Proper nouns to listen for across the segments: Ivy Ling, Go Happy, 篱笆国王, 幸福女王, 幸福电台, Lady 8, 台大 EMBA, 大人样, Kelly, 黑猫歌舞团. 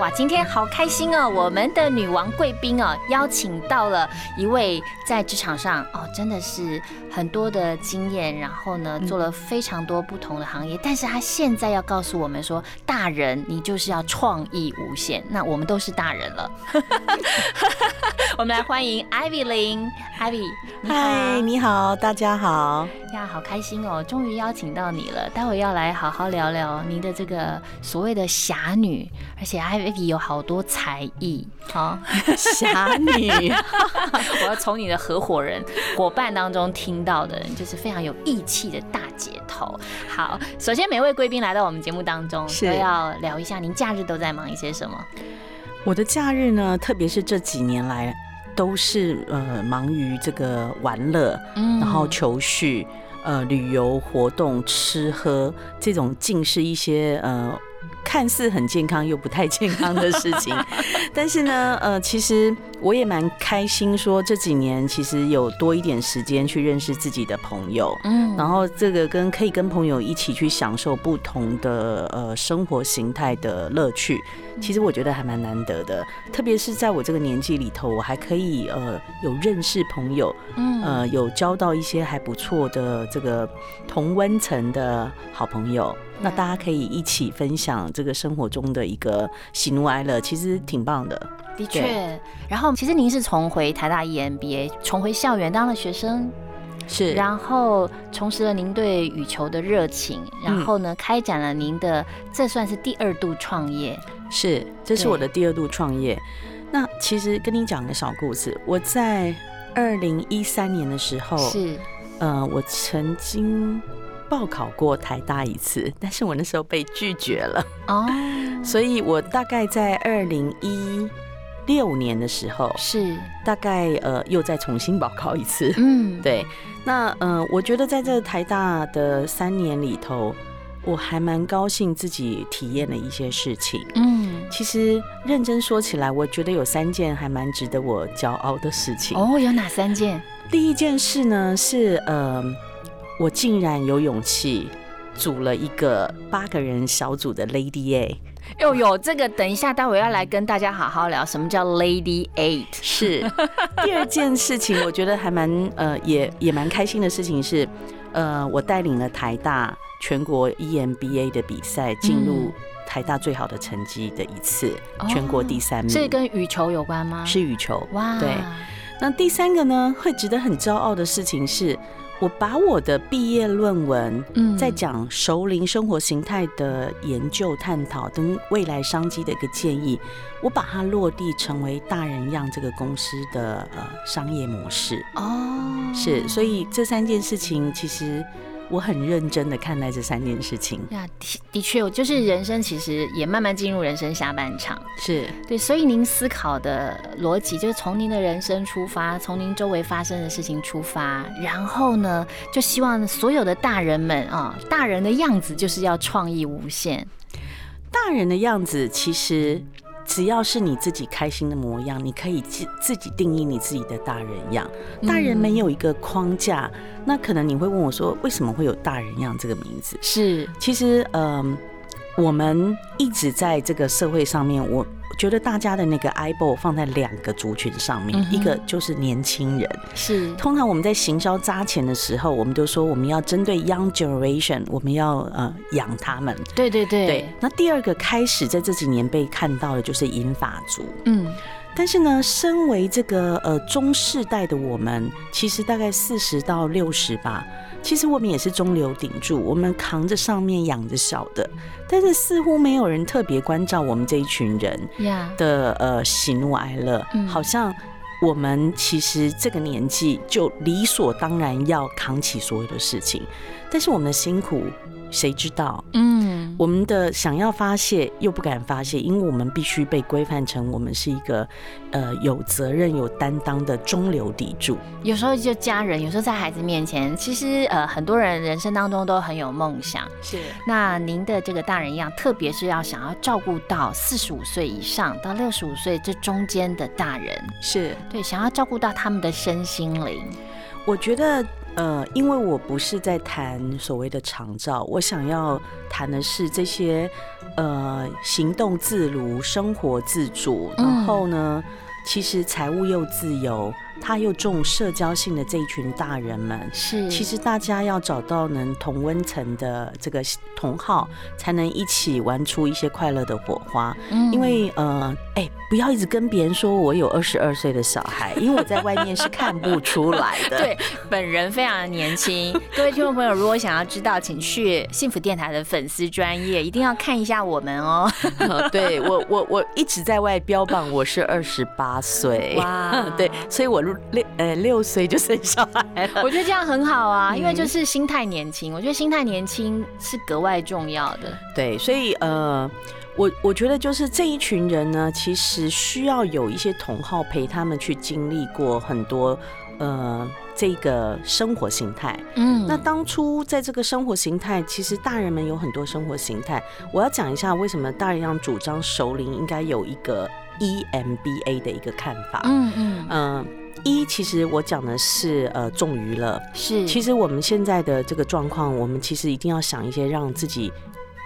哇，今天好开心哦！我们的女王贵宾哦，邀请到了一位在职场上哦，真的是很多的经验，然后呢，做了非常多不同的行业，但是她现在要告诉我们说，大人你就是要创意无限。那我们都是大人了，我们来欢迎 Ivy Ling。Ivy， 嗨，你好，大家好呀，好开心哦，终于邀请到你了，待会要来好好聊聊您的这个所谓的侠女，而且 Ivy。有好多才艺，好侠女，我要从你的合伙人、伙伴当中听到的，就是非常有义气的大姐头。好，首先每位贵宾来到我们节目当中，都要聊一下您假日都在忙一些什么？我的假日呢，特别是这几年来，都是忙于这个玩乐，然后求绪，旅游活动、吃喝这种，尽是一些看似很健康又不太健康的事情，但是呢，其实我也蛮开心，说这几年其实有多一点时间去认识自己的朋友，然后这个可以跟朋友一起去享受不同的生活形态的乐趣，其实我觉得还蛮难得的，特别是在我这个年纪里头，我还可以有认识朋友，有交到一些还不错的这个同温层的好朋友。那大家可以一起分享这个生活中的一个喜怒哀乐，其实挺棒的。的确，然后其实您是重回台大 EMBA， 重回校园当了学生，是，然后重拾了您对羽球的热情，然后呢，开展了您的这算是第二度创业，是，这是我的第二度创业。那其实跟你讲个小故事，我在2013年的时候，是，我曾经报考过台大一次，但是我那时候被拒绝了哦，所以我大概在2016年的时候，是大概又再重新报考一次，对。那我觉得在这台大的3年里头，我还蛮高兴自己体验了一些事情，其实认真说起来，我觉得有3件还蛮值得我骄傲的事情哦。有哪3件？第一件事呢是我竟然有勇气组了一个8个人小组的 Lady 8。哟哟，这个等一下待会要来跟大家好好聊什么叫 Lady 8。是。第二件事情我觉得还蛮也蛮开心的事情是，我带领了台大全国 EMBA 的比赛进入台大最好的成绩的一次，全国第3名。是跟羽球有关吗？是羽球。哇。对。那第3个呢，会值得很骄傲的事情是，我把我的毕业论文在讲熟龄生活形态的研究探讨跟未来商机的一个建议，我把它落地成为大人样这个公司的商业模式哦，是，所以这3件事情其实我很认真的看待这3件事情呀，的确，就是人生其实也慢慢进入人生下半场，是对，所以您思考的逻辑就是从您的人生出发，从您周围发生的事情出发，然后呢，就希望所有的大人们啊，大人的样子就是要创意无限，大人的样子其实只要是你自己开心的模样，你可以自己定义你自己的大人样。大人没有一个框架，那可能你会问我说，为什么会有大人样这个名字？是，其实我们一直在这个社会上面，我觉得大家的那个 eyeball 放在2个族群上面，一个就是年轻人，是，通常我们在行销砸钱的时候，我们都说我们要针对 young generation， 我们要养他们，对对对对。那第2个开始在这几年被看到的就是银发族，但是呢，身为这个中世代的我们，其实大概40到60吧，其实我们也是中流砥柱，我们扛着上面养着小的，但是似乎没有人特别关照我们这一群人的喜怒哀乐，好像我们其实这个年纪就理所当然要扛起所有的事情，但是我们的辛苦谁知道？嗯，我们的想要发泄又不敢发泄，因为我们必须被规范成我们是一个有责任、有担当的中流砥柱。有时候就家人，有时候在孩子面前，其实很多人人生当中都很有梦想。是。那您的这个大人一样，特别是要想要照顾到45岁以上到65岁这中间的大人，是对，想要照顾到他们的身心灵。我觉得。因为我不是在谈所谓的长照，我想要谈的是这些行动自如、生活自主，然后呢，其实财务又自由，他又重社交性的这一群大人们，是其实大家要找到能同温层的这个同好，才能一起玩出一些快乐的火花。因为不要一直跟别人说我有22岁的小孩，因为我在外面是看不出来的。对，本人非常年轻。各位听众朋友，如果想要知道，请去幸福电台的粉丝专页，一定要看一下我们哦。对，我一直在外标榜我是28岁。哇，对，所以我6岁就生小孩了。我觉得这样很好啊，因为就是心态年轻。我觉得心态年轻是格外重要的。对，所以我觉得就是这一群人呢，其实需要有一些同好陪他们去经历过很多这个生活形态。那当初在这个生活形态，其实大人们有很多生活形态。我要讲一下为什么大人要主张熟龄应该有一个 EMBA 的一个看法。一，其实我讲的是重娱乐。是，其实我们现在的这个状况，我们其实一定要想一些让自己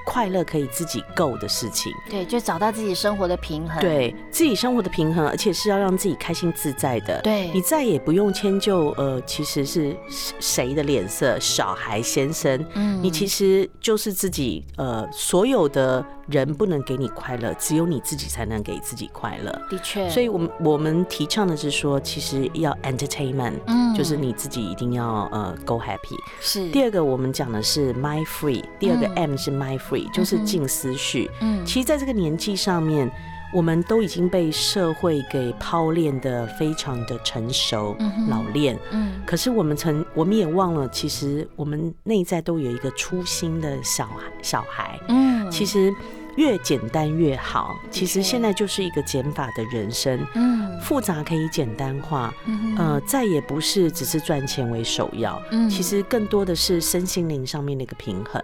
快乐可以自己够的事情，对，就找到自己生活的平衡，对自己生活的平衡，而且是要让自己开心自在的。对，你再也不用迁就其实是谁的脸色，小孩、先生，你其实就是自己所有的人不能给你快乐，只有你自己才能给自己快乐。的确，所以我们提倡的是说，其实要 entertainment，就是你自己一定要go happy。是。第二个，我们讲的是 mind free， 第二个 M 是 mind free。就是静思绪。其实在这个年纪上面，我们都已经被社会给抛练的非常的成熟、老练。可是我们也忘了，其实我们内在都有一个初心的小孩。其实越简单越好。其实现在就是一个减法的人生，复杂可以简单化，再也不是只是赚钱为首要，其实更多的是身心灵上面的一个平衡。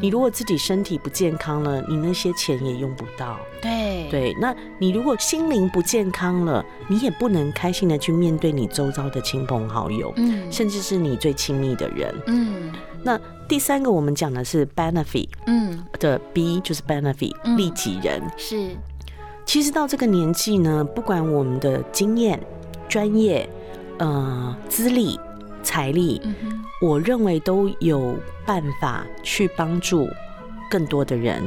你如果自己身体不健康了，你那些钱也用不到。对，那你如果心灵不健康了，你也不能开心的去面对你周遭的亲朋好友，甚至是你最亲密的人。那第三个我们讲的是 benefit， 的 B 就是 benefit， 利己人。是，其实到这个年纪呢，不管我们的经验、专业、资历、财力，我认为都有办法去帮助更多的人。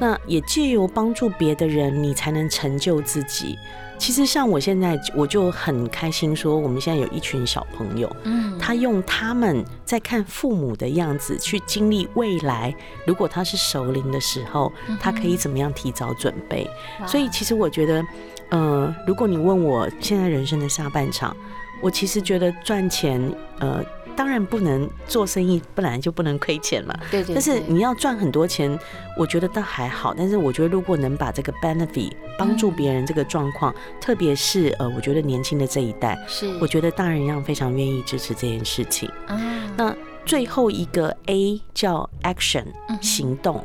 那也藉由帮助别的人，你才能成就自己。其实像我现在，我就很开心说，我们现在有一群小朋友，他用他们在看父母的样子去经历未来，如果他是熟龄的时候，他可以怎么样提早准备。所以其实我觉得如果你问我现在人生的下半场，我其实觉得赚钱当然不能做生意，本来就不能亏钱嘛。对。但是你要赚很多钱，我觉得倒还好。但是我觉得如果能把这个 benefit 帮助别人这个状况，特别是我觉得年轻的这一代，是我觉得大人一样非常愿意支持这件事情。那最后一个 A 叫 action， 行动。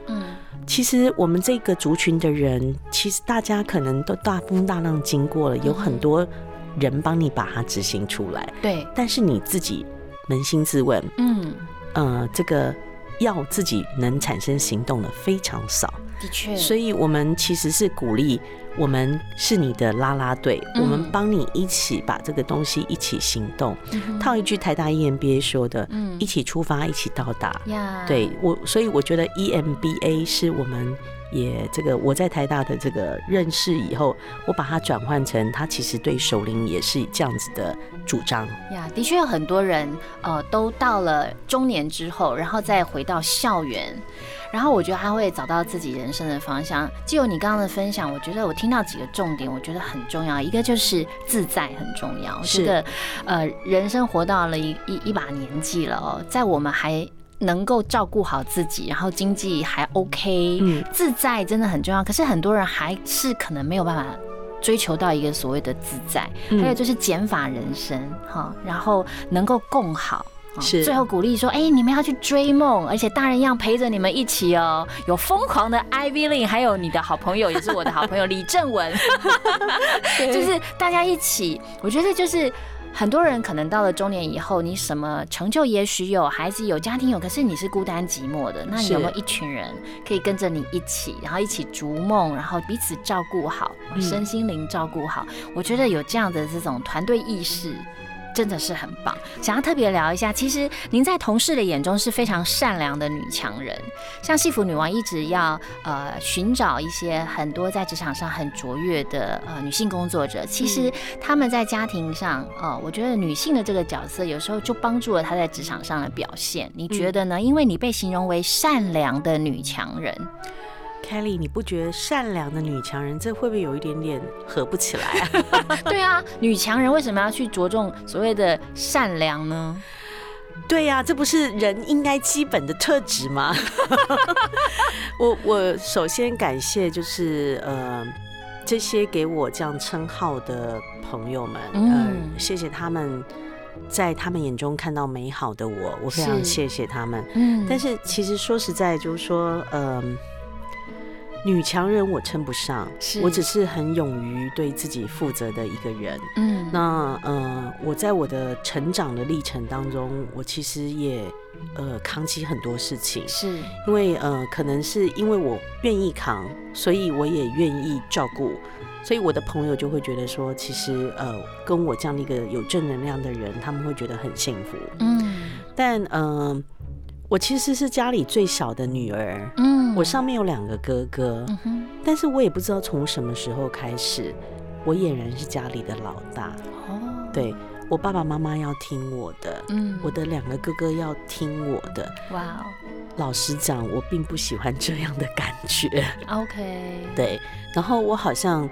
其实我们这个族群的人，其实大家可能都大风大浪经过了，有很多人帮你把它执行出来。对。但是你自己扪心自问，这个要自己能产生行动的非常少，的确。所以我们其实是鼓励，我们是你的啦啦队，我们帮你一起把这个东西一起行动。套一句台大 EMBA 说的，一起出发，一起到达。对，所以我觉得 EMBA 是我们也这个我在台大的这个认识以后，我把它转换成它其实对熟龄也是这样子的主张。的确有很多人都到了中年之后，然后再回到校园，然后我觉得他会找到自己人生的方向。藉由你刚刚的分享，我觉得我听到几个重点，我觉得很重要。一个就是自在很重要。我觉得人生活到了一把年纪了，在我们还能够照顾好自己，然后经济还 OK、自在真的很重要。可是很多人还是可能没有办法追求到一个所谓的自在，还有就是减法人生、然后能够共好。是，最后鼓励说：“哎、欸，你们要去追梦，而且大人一样陪着你们一起哦。有疯狂的 Ivy Ling， 还有你的好朋友，也是我的好朋友李正文，就是大家一起。我觉得就是很多人可能到了中年以后，你什么成就也许有，孩子有，家庭有，可是你是孤单寂寞的。那你有没有一群人可以跟着你一起，然后一起逐梦，然后彼此照顾好，身心灵照顾好？我觉得有这样的这种团队意识。”真的是很棒，想要特别聊一下，其实您在同事的眼中是非常善良的女强人，像戏服女王一直要寻找一些很多在职场上很卓越的女性工作者，其实她们在家庭上我觉得女性的这个角色有时候就帮助了她在职场上的表现，你觉得呢？因为你被形容为善良的女强人，Kelly， 你不觉得善良的女强人这会不会有一点点合不起来、对啊，女强人为什么要去着重所谓的善良呢？对啊，这不是人应该基本的特质吗？我首先感谢就是这些给我这样称号的朋友们，谢谢他们在他们眼中看到美好的我，我非常谢谢他们。但是其实说实在，就是说女强人我称不上，我只是很勇于对自己负责的一个人。那我在我的成长的历程当中，我其实也扛起很多事情，是因为可能是因为我愿意扛，所以我也愿意照顾，所以我的朋友就会觉得说，其实跟我这样的一个有正能量的人，他们会觉得很幸福。但我其实是家里最小的女儿，我上面有2个哥哥，但是我也不知道从什么时候开始，我俨然是家里的老大。对，我爸爸妈妈要听我的，我的2个哥哥要听我的。哇，老实讲，我并不喜欢这样的感觉。OK， 对，然后我好像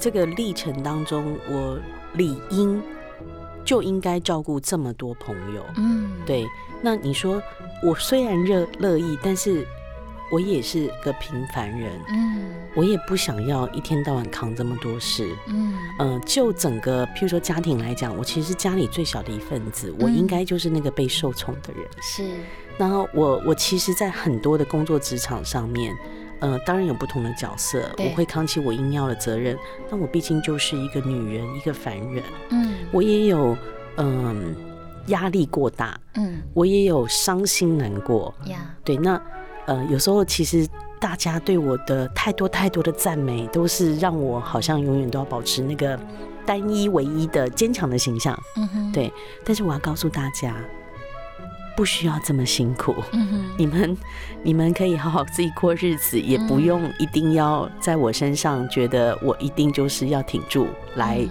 这个历程当中，我理应就应该照顾这么多朋友。对，那你说我虽然乐意，但是我也是个平凡人。我也不想要一天到晚扛这么多事。就整个譬如说家庭来讲，我其实是家里最小的一份子，我应该就是那个被受宠的人。是，然后我其实在很多的工作职场上面，当然有不同的角色，我会扛起我应要的责任，但我毕竟就是一个女人，一个凡人。我也有压力过大，我也有伤心难过。对，那有时候其实大家对我的太多的赞美，都是让我好像永远都要保持那个单一唯一的坚强的形象。对，但是我要告诉大家，不需要这么辛苦。你们可以好好自己过日子，也不用一定要在我身上觉得我一定就是要挺住来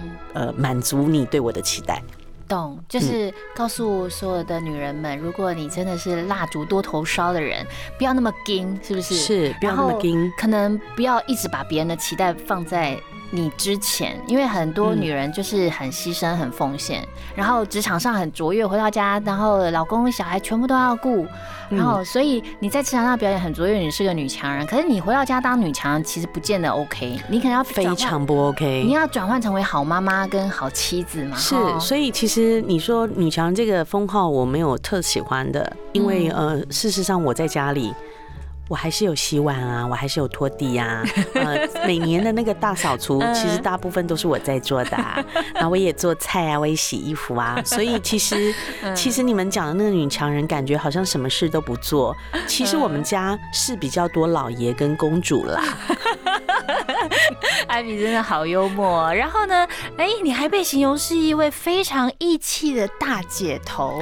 满足你对我的期待。懂，就是告诉所有的女人们，如果你真的是蜡烛多头烧的人，不要那么硬，是不是？是，不要那么硬，可能不要一直把别人的期待放在你之前，因为很多女人就是很牺牲、很奉献，然后职场上很卓越，回到家，然后老公、小孩全部都要顾，然后所以你在职场上表演很卓越，你是个女强人，可是你回到家当女强人，其实不见得 OK， 你可能要非常不 OK， 你要转换成为好妈妈跟好妻子嘛。是，所以其实你说女强人这个封号我没有特喜欢的，因为事实上我在家里，我还是有洗碗啊，我还是有拖地啊，每年的那个大扫除其实大部分都是我在做的啊，然后我也做菜啊，我也洗衣服啊，所以其实你们讲的那个女强人感觉好像什么事都不做，其实我们家是比较多老爷跟公主啦。艾比真的好幽默。然后呢，你还被形容是一位非常义气的大姐头。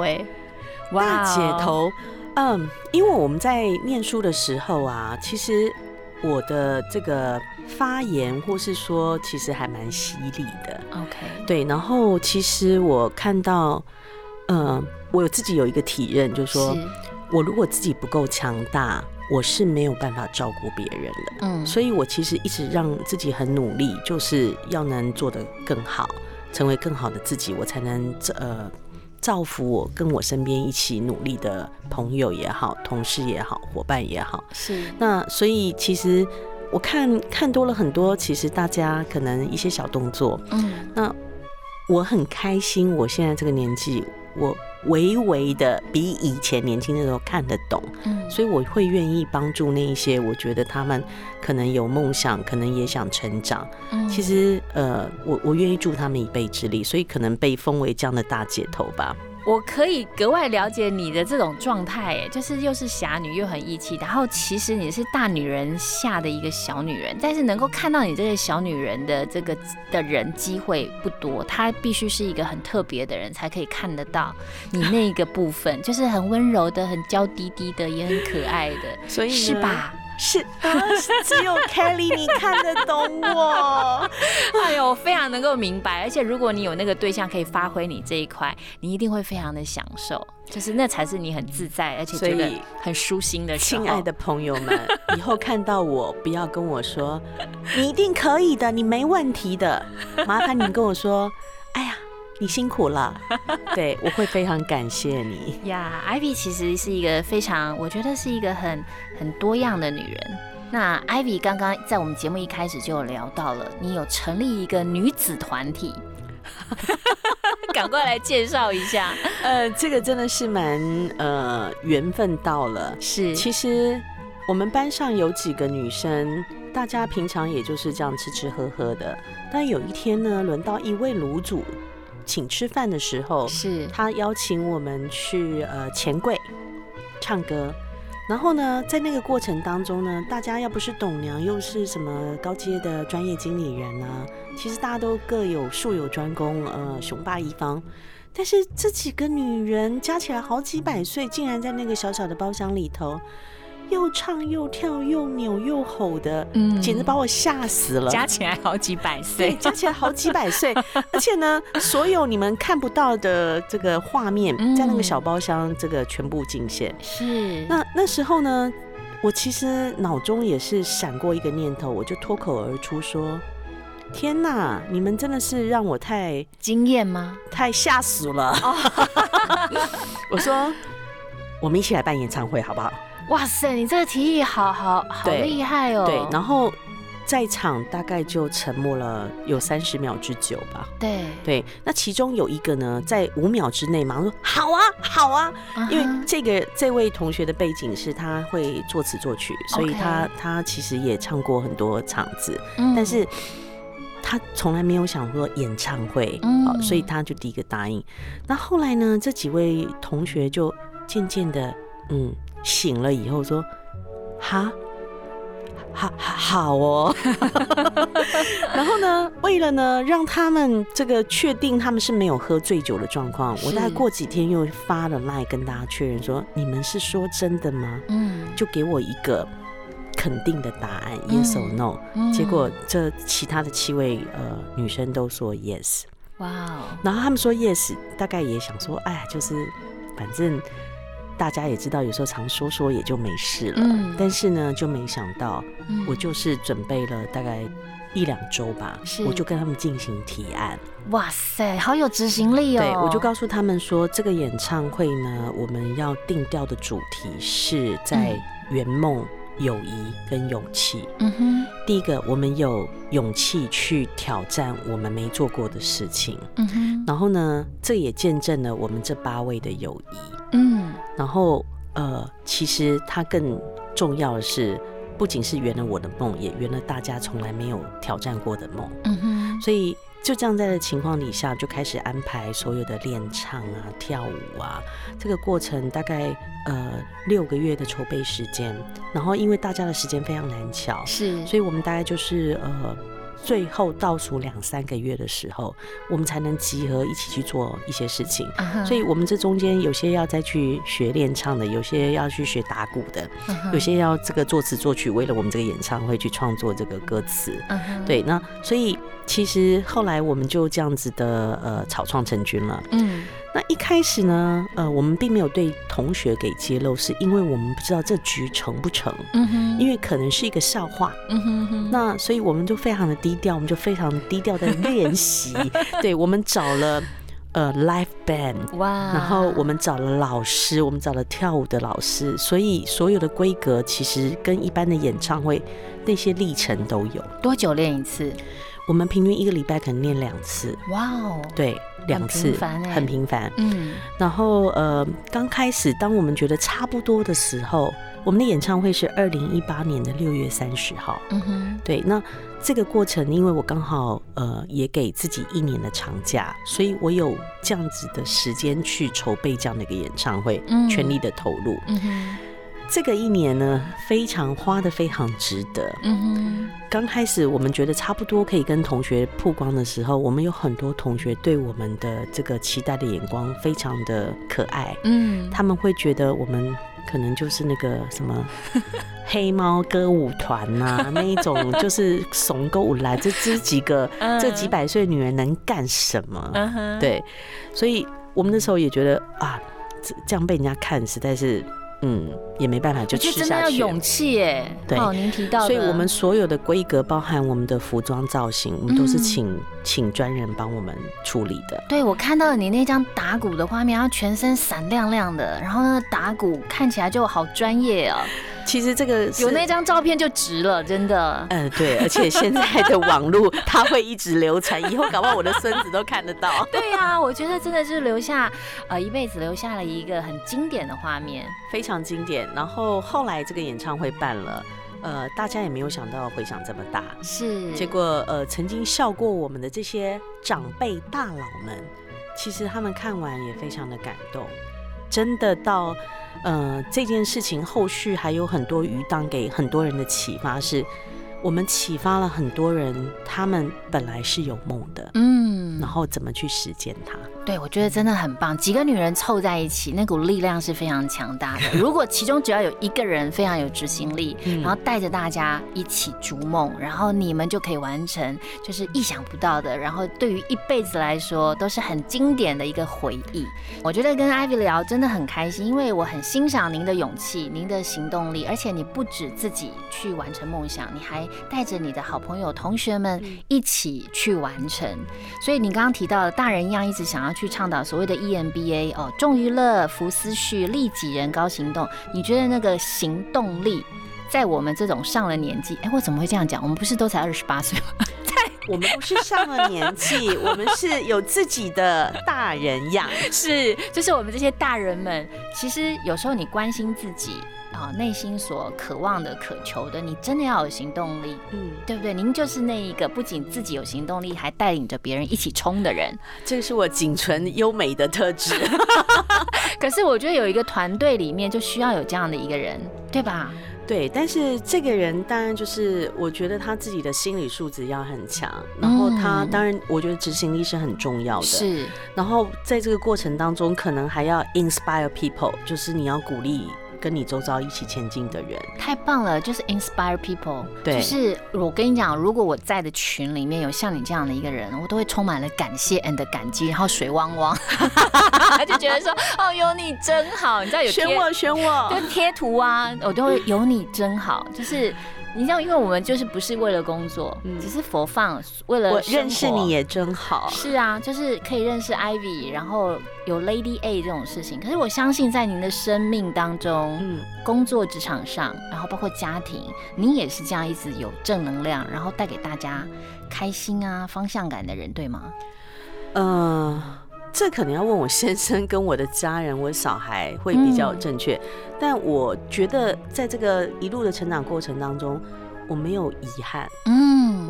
大姐头。因为我们在念书的时候啊，其实我的这个发言或是说其实还蛮犀利的。对，然后其实我看到我自己有一个体认，就是说我如果自己不够强大，我是没有办法照顾别人的。所以我其实一直让自己很努力，就是要能做得更好，成为更好的自己，我才能造福我跟我身边一起努力的朋友也好，同事也好，伙伴也好。是。那所以其实我看多了很多，其实大家可能一些小动作，嗯，那我很开心，我现在这个年纪，我微微的比以前年轻的时候看得懂，嗯，所以我会愿意帮助那一些我觉得他们可能有梦想，可能也想成长，嗯，其实我愿意助他们一臂之力，所以可能被封为这样的大姐头吧。我可以格外了解你的这种状态，就是又是侠女又很义气，然后其实你是大女人下的一个小女人，但是能够看到你这个小女人的这个的人机会不多，她必须是一个很特别的人才可以看得到你那个部分，就是很温柔的，很娇滴滴的，也很可爱的，所以是吧？是啊，只有 Kelly 你看得懂我。哎呦，非常能够明白，而且如果你有那个对象可以发挥你这一块，你一定会非常的享受，就是那才是你很自在而且觉得很舒心的时候。亲爱的朋友们，以后看到我不要跟我说你一定可以的，你没问题的，麻烦你跟我说哎呀你辛苦了，对，我会非常感谢你呀。Yeah, Ivy 其实是一个非常，我觉得是一个很多样的女人。那 Ivy 刚刚在我们节目一开始就有聊到了，你有成立一个女子团体，赶快来介绍一下。这个真的是蛮缘分到了。是，其实我们班上有几个女生。大家平常也就是这样吃吃喝喝的，但有一天呢，轮到一位卤煮请吃饭的时候，是他邀请我们去钱柜唱歌。然后呢，在那个过程当中呢，大家要不是董娘，又是什么高阶的专业经理人啊，其实大家都各有术有专攻，雄霸一方。但是这几个女人加起来好几百岁，竟然在那个小小的包厢里头。又唱又跳又扭又吼的，嗯，简直把我吓死了。加起来好几百岁，对，加起来好几百岁。而且呢，所有你们看不到的这个画面，在那个小包厢，这个全部尽现。是。那时候呢，我其实脑中也是闪过一个念头，我就脱口而出说：“天哪，你们真的是让我太惊艳吗？太吓死了！”我说：“我们一起来办演唱会好不好？”哇塞，你这个提议好厉害哦！对，然后在场大概就沉默了有30秒之久吧。对，那其中有一个呢，在5秒之内马上说好啊好啊，因为这位同学的背景是他会作词作曲，所以他其实也唱过很多场子，但是他从来没有想过演唱会，所以他就第一个答应。那后来呢，这几位同学就渐渐的醒了以后说，哈，好哦。然后呢，为了呢让他们这个确定他们是没有喝醉酒的状况，我大概过几天又发了 LINE 跟大家确认说，你们是说真的吗？就给我一个肯定的答案，yes or no。结果这其他的7位女生都说 yes。哇哦！然后他们说 yes， 大概也想说，哎呀，就是反正。大家也知道有时候常说也就没事了，但是呢就没想到，我就是准备了大概1-2周吧，我就跟他们进行提案。哇塞，好有执行力哦。对，我就告诉他们说，这个演唱会呢，我们要定调的主题是在圆梦、友谊跟勇气。第一个，我们有勇气去挑战我们没做过的事情，然后呢这也见证了我们这8位的友谊。然后其实它更重要的是，不仅是圆了我的梦，也圆了大家从来没有挑战过的梦。所以就这样在的情况底下，就开始安排所有的练唱啊、跳舞啊，这个过程大概6个月的筹备时间。然后因为大家的时间非常难巧，是，所以我们大概就是最后倒数2-3个月的时候，我们才能集合一起去做一些事情。所以我们这中间有些要再去学练唱的，有些要去学打鼓的，有些要这个作词作曲，为了我们这个演唱会去创作这个歌词。对，那所以其实后来我们就这样子的草创成军了。那一开始呢，我们并没有对同学给揭露，是因为我们不知道这局成不成，因为可能是一个笑话，那所以我们就非常的低调，在练习。对，我们找了 live band， 哇！然后我们找了老师，我们找了跳舞的老师，所以所有的规格其实跟一般的演唱会那些历程都有。多久练一次？我们平均一个礼拜可能练2次。哇哦！对，2次，很频繁。嗯。然后刚开始当我们觉得差不多的时候，我们的演唱会是2018年6月30号。嗯哼。对，那这个过程，因为我刚好也给自己1年的长假，所以我有这样子的时间去筹备这样的一个演唱会，全力的投入。嗯哼。这个1年呢，花得非常值得。嗯哼，刚开始我们觉得差不多可以跟同学曝光的时候，我们有很多同学对我们的这个期待的眼光非常的可爱。嗯，他们会觉得我们可能就是那个什么黑猫歌舞团啊，那一种就是怂歌舞来，这几百岁女人能干什么？对，所以我们那时候也觉得啊，这样被人家看实在是。嗯，也没办法，就吃下去。我觉得真的要勇气耶。对，哦，您提到的，所以我们所有的规格，包含我们的服装造型，我们都是请专人帮我们处理的。对，我看到了你那张打鼓的画面，它全身闪亮亮的，然后那个打鼓看起来就好专业哦。其实这个有那张照片就值了，真的。嗯，对，而且现在的网络它会一直流传，以后搞不好我的孙子都看得到。对啊，我觉得真的是一辈子留下了一个很经典的画面，非常经典。然后后来这个演唱会办了，大家也没有想到回响这么大，是。结果曾经笑过我们的这些长辈大佬们，其实他们看完也非常的感动。真的到这件事情后续还有很多余档给很多人的启发，是我们启发了很多人，他们本来是有梦的，然后怎么去实践它。对，我觉得真的很棒，几个女人凑在一起，那股力量是非常强大的。如果其中只要有一个人非常有执行力，然后带着大家一起逐梦，然后你们就可以完成，就是意想不到的，然后对于一辈子来说都是很经典的一个回忆。我觉得跟 Ivy 聊真的很开心，因为我很欣赏您的勇气，您的行动力，而且你不止自己去完成梦想，你还带着你的好朋友同学们一起去完成。所以你刚刚提到的大人一样一直想要去倡导所谓的 EMBA， 重娱乐、服思绪、利己人、高行动，你觉得那个行动力在我们这种上了年纪，我怎么会这样讲，我们不是都才28岁吗？我们不是上了年纪，我们是有自己的大人样。是，就是我们这些大人们，其实有时候你关心自己内心所渴望的、渴求的，你真的要有行动力，对不对？您就是那一个不仅自己有行动力，还带领着别人一起冲的人。这是我仅存优美的特质。可是我觉得有一个团队里面就需要有这样的一个人，对吧？对，但是这个人当然就是我觉得他自己的心理素质要很强，然后他当然我觉得执行力是很重要的，是。然后在这个过程当中，可能还要 inspire people， 就是你要鼓励跟你周遭一起前进的人。太棒了，就是 inspire people。 对，就是我跟你讲，如果我在的群里面有像你这样的一个人，我都会充满了感谢 and 感激，然后水汪汪。就觉得说有你真好，你知道有选我就贴图啊，我都会有你真好。就是你知道，因为我们就是不是为了工作，只是for fun，为了生活。我认识你也真好。是啊，就是可以认识 Ivy， 然后有 Lady 8 这种事情。可是我相信在您的生命当中，工作职场上，然后包括家庭，你也是这样一直有正能量，然后带给大家开心啊、方向感的人，对吗？这可能要问我先生跟我的家人，我小孩会比较正确，但我觉得在这个一路的成长过程当中，我没有遗憾，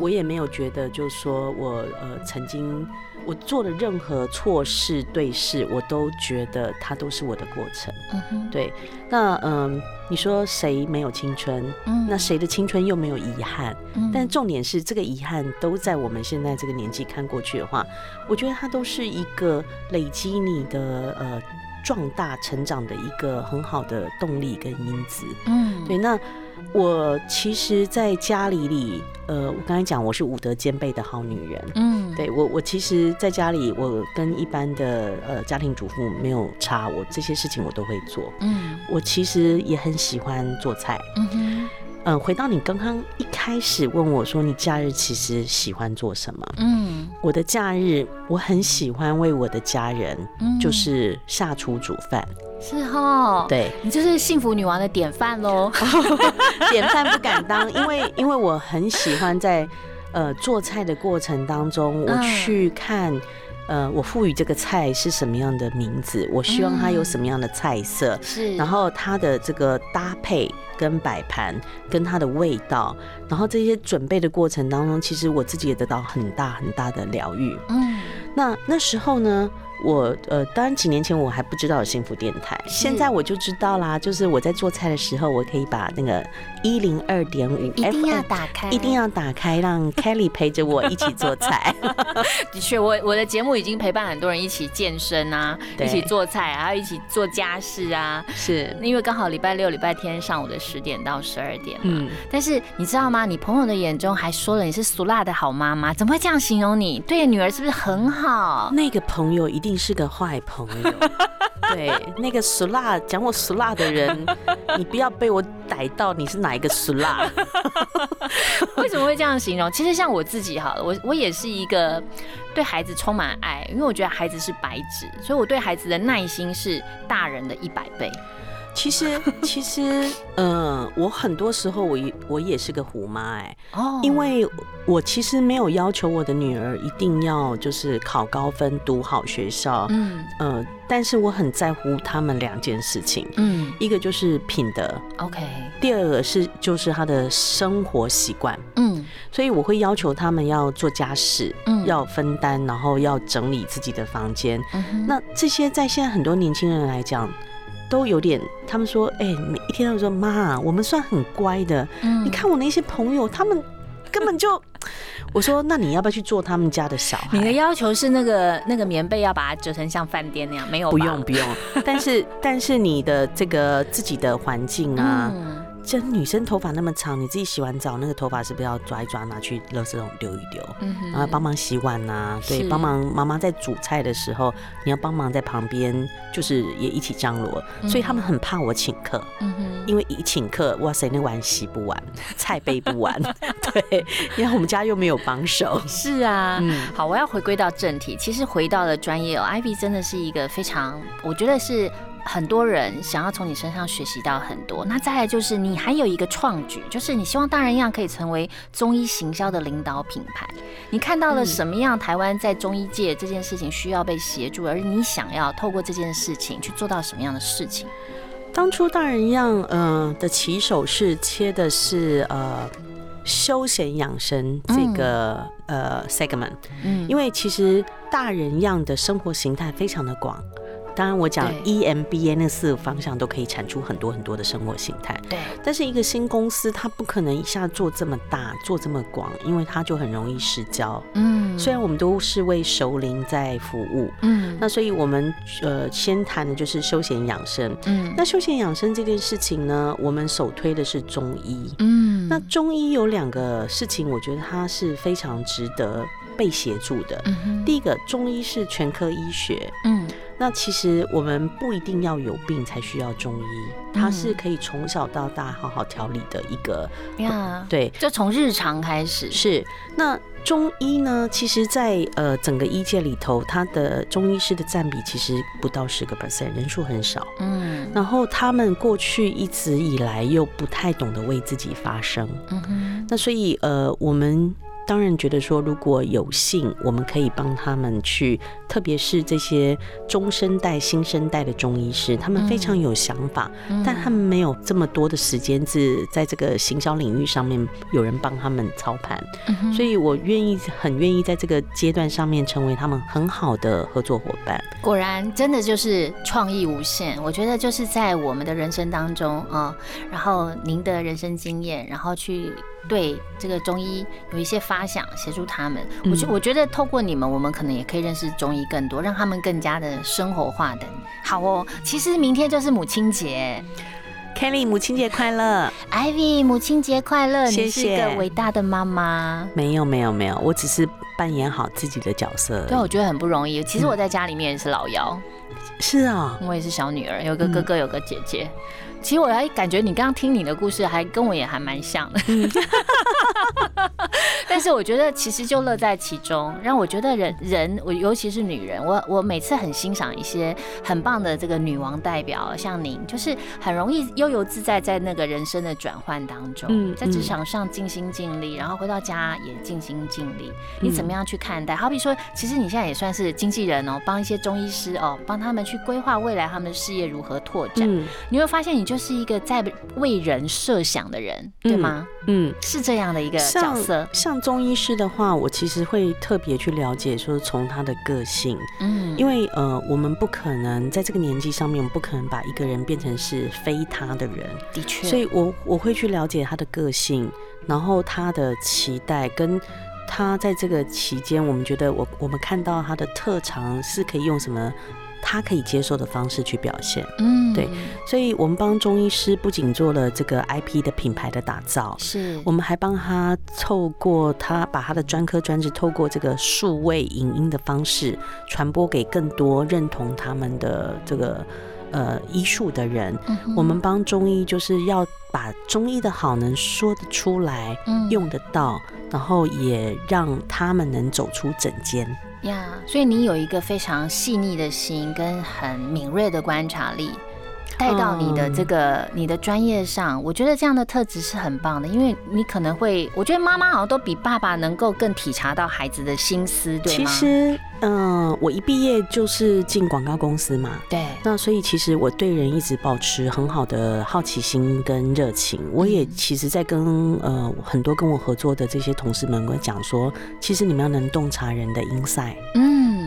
我也没有觉得就是说我曾经我做的任何错事对事，我都觉得它都是我的过程，对。那你说谁没有青春？那谁的青春又没有遗憾？但重点是这个遗憾都在我们现在这个年纪看过去的话，我觉得它都是一个累积你的壮大成长的一个很好的动力跟因子。对。那我其实在家里我刚才讲我是5德兼备的好女人，对，我其实在家里我跟一般的家庭主妇没有差，我这些事情我都会做，我其实也很喜欢做菜，回到你刚刚一开始问我说你假日其实喜欢做什么，嗯，我的假日我很喜欢为我的家人就是下厨煮饭。是哦，对，你就是幸福女王的典范咯。典范不敢当，因为我很喜欢在做菜的过程当中，我去看我赋予这个菜是什么样的名字，我希望它有什么样的菜色，是，然后它的这个搭配跟摆盘跟它的味道，然后这些准备的过程当中，其实我自己也得到很大很大的疗愈。嗯，那时候呢，我当然几年前我还不知道有幸福电台，现在我就知道啦。就是我在做菜的时候，我可以把那个102.5一定要打开，一定要打开，让 Kelly 陪着我一起做菜。的确，我的节目已经陪伴很多人一起健身啊，一起做菜啊，一起做家事啊。是，因为刚好礼拜六、礼拜天上午的10点到12点嘛。嗯。但是你知道吗？你朋友的眼中还说了你是俗辣的好妈妈，怎么会这样形容你？对女儿是不是很好？那个朋友一定是个坏朋友。对，那个俗辣讲我俗辣的人，你不要被我逮到你是哪一个俗辣。为什么会这样形容？其实像我自己好了，我也是一个对孩子充满爱，因为我觉得孩子是白纸，所以我对孩子的耐心是大人的100倍。其实，我很多时候我也是个虎妈哎，因为我其实没有要求我的女儿一定要就是考高分、读好学校，嗯，但是我很在乎他们2件事情，嗯，一个就是品德 ，OK， 第二个是就是他的生活习惯，嗯，所以我会要求他们要做家事，嗯，要分担，然后要整理自己的房间，嗯，那这些在现在很多年轻人来讲。都有点，他们说，哎、每一天他们说，妈，我们算很乖的，嗯，你看我那些朋友，他们根本就，我说，那你要不要去做他们家的小孩？你的要求是那个棉被要把它折成像饭店那样，没有？不用不用，但是你的这个自己的环境啊。嗯，真女生头发那么长，你自己洗完澡那个头发是不是要抓一抓，拿去垃圾桶丢一丢，嗯，然后帮忙洗碗啊，对，帮忙妈妈在煮菜的时候，你要帮忙在旁边，就是也一起张罗，嗯，所以他们很怕我请客，嗯，因为一请客，哇塞，那碗洗不完，菜备不完，对，因为我们家又没有帮手。是啊，嗯，好，我要回归到正题，其实回到了专业哦，Ivy 真的是一个非常，我觉得是。很多人想要从你身上学习到很多，那再来就是你还有一个创举，就是你希望大人一样可以成为中医行销的领导品牌。你看到了什么样台湾在中医界这件事情需要被协助，而你想要透过这件事情去做到什么样的事情？当初大人一样的起手是切的是休闲养生这个segment，因为其实大人一样的生活形态非常的广。当然我讲 EMBA 那4个方向都可以产出很多很多的生活形态，对，但是一个新公司它不可能一下做这么大做这么广，因为它就很容易失焦，嗯，虽然我们都是为熟龄在服务，嗯，那所以我们先谈的就是休闲养生，嗯，那休闲养生这件事情呢，我们首推的是中医，嗯，那中医有2个事情我觉得它是非常值得被协助的，嗯，第一个中医是全科医学，嗯，那其实我们不一定要有病才需要中医，它是可以从小到大好好调理的一个，嗯，对，就从日常开始。是，那中医呢，其实在整个医界里头，它的中医师的占比其实不到10%，人数很少。嗯，然后他们过去一直以来又不太懂得为自己发声，嗯哼，那所以我们。当然觉得说如果有幸我们可以帮他们去，特别是这些中生代新生代的中医师，他们非常有想法，嗯，但他们没有这么多的时间是在这个行销领域上面有人帮他们操盘，嗯，所以我很愿意在这个阶段上面成为他们很好的合作伙伴。果然真的就是创意无限，我觉得就是在我们的人生当中，然后您的人生经验，然后去对这个中医有一些发想，协助他们，我觉得透过你们，我们可能也可以认识中医更多，让他们更加的生活化的。好哦，其实明天就是母亲节。Kelly 母亲节快乐 ，Ivy 母亲节快乐！你是一个伟大的妈妈。没有，我只是扮演好自己的角色。对，我觉得很不容易。其实我在家里面也是老幺，是啊，我也是小女儿，有个哥哥，有个姐姐。其实我还感觉你刚刚听你的故事还跟我也还蛮像的，但是我觉得其实就乐在其中。让我觉得人，我尤其是女人，我每次很欣赏一些很棒的这个女王代表，像您，就是很容易悠游自在在那个人生的转换当中，在职场上尽心尽力，然后回到家也尽心尽力。你怎么样去看待？好比说，其实你现在也算是经纪人哦，帮一些中医师哦，帮他们去规划未来他们的事业如何拓展。你会发现，你就是一个在为人设想的人，对吗？是这样的一个角色。像中医师的话，我其实会特别去了解，说从他的个性，因为我们不可能在这个年纪上面，我们不可能把一个人变成是非他的人，的确。所以我会去了解他的个性，然后他的期待跟。他在这个期间，我们觉得我们看到他的特长是可以用什么他可以接受的方式去表现，对，所以我们帮中医师不仅做了这个 IP 的品牌的打造，是我们还帮他透过他把他的专科专职透过这个数位影音的方式传播给更多认同他们的这个医术的人，我们帮中医就是要把中医的好能说得出来，用得到，然后也让他们能走出诊间呀。所以你有一个非常细腻的心跟很敏锐的观察力，带到你的这个你的专业上，我觉得这样的特质是很棒的，因为你可能会，我觉得妈妈好像都比爸爸能够更体察到孩子的心思，对吗？其实，我一毕业就是进广告公司嘛，对。那所以其实我对人一直保持很好的好奇心跟热情。我也其实在跟很多跟我合作的这些同事们会讲说，其实你们要能洞察人的 insight，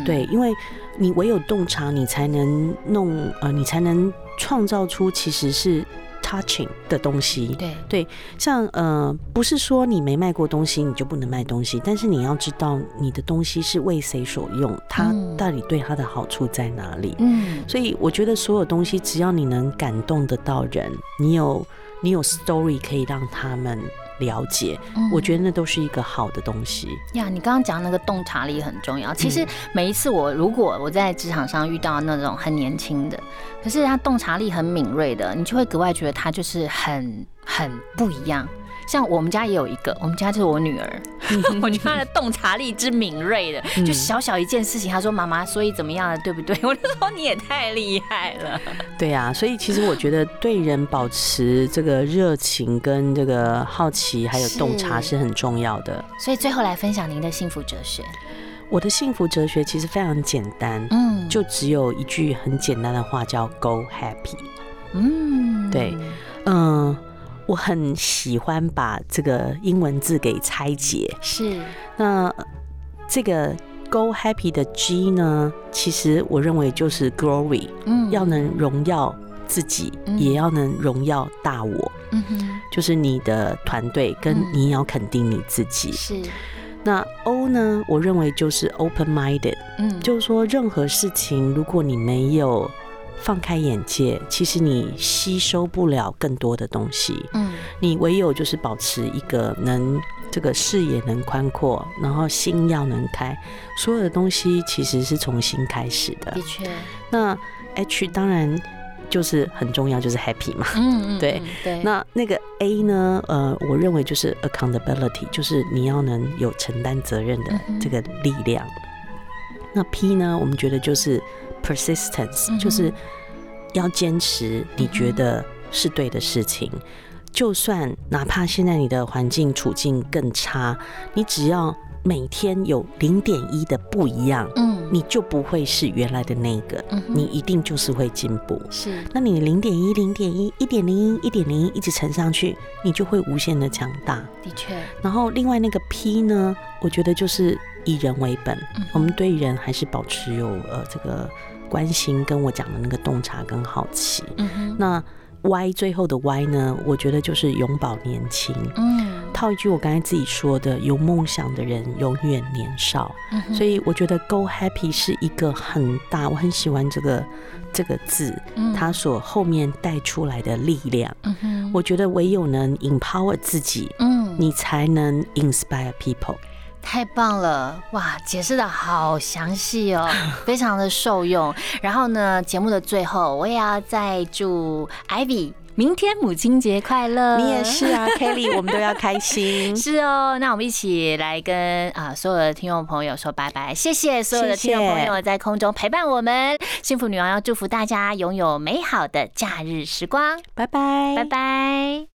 对，因为你唯有洞察，你才能你才能创造出其实是 touching 的东西。对，像不是说你没卖过东西你就不能卖东西，但是你要知道你的东西是为谁所用，它到底对它的好处在哪里。所以我觉得所有东西只要你能感动得到人，你有 story 可以让他们了解，我觉得那都是一个好的东西呀。你刚刚讲那个洞察力很重要。其实每一次如果我在职场上遇到那种很年轻的，可是他洞察力很敏锐的，你就会格外觉得他就是很不一样。像我们家也有一个，我们家就是我女儿，我觉得她的洞察力之敏锐的，就小小一件事情，她说妈妈，所以怎么样了，对不对？我就说你也太厉害了。对啊，所以其实我觉得对人保持这个热情跟这个好奇，还有洞察是很重要的。所以最后来分享您的幸福哲学。我的幸福哲学其实非常简单，就只有一句很简单的话叫 Go Happy。对，我很喜欢把这个英文字给拆解，是那这个 Go Happy 的 G 呢，其实我认为就是 Glory，要能荣耀自己，也要能荣耀大我，就是你的团队跟你也要肯定你自己。是那 O 呢，我认为就是 Open Minded，就是说任何事情如果你没有放开眼界，其实你吸收不了更多的东西。你唯有就是保持一个能这个视野能宽阔，然后心要能开，所有的东西其实是从心开始的。的确。那 H 当然就是很重要，就是 happy 嘛。对。那个 A 呢？我认为就是 accountability， 就是你要能有承担责任的这个力量。那 P 呢？我们觉得就是。persistence， 就是要坚持你觉得是对的事情，就算哪怕现在你的环境处境更差，你只要每天有0.1的不一样，你就不会是原来的那个，你一定就是会进步。是，那你0.1、0.1、1.01、1.01一直乘上去，你就会无限的强大。的确。然后另外那个 P 呢，我觉得就是以人为本，我们对人还是保持有这个关心，跟我讲的那个洞察跟好奇。那 Y 最后的 Y 呢，我觉得就是永葆年轻。套一句我刚才自己说的，有梦想的人永远年少。所以我觉得 Go Happy 是一个很大，我很喜欢这个字，它所后面带出来的力量。我觉得唯有能 empower 自己，你才能 inspire people。太棒了，哇，解释的好详细哦，非常的受用。然后呢，节目的最后，我也要再祝 Ivy 明天母亲节快乐！你也是啊，Kelly， 我们都要开心。是哦，那我们一起来跟所有的听众朋友说拜拜，谢谢所有的听众朋友在空中陪伴我们。幸福女王要祝福大家拥有美好的假日时光，拜拜，拜拜。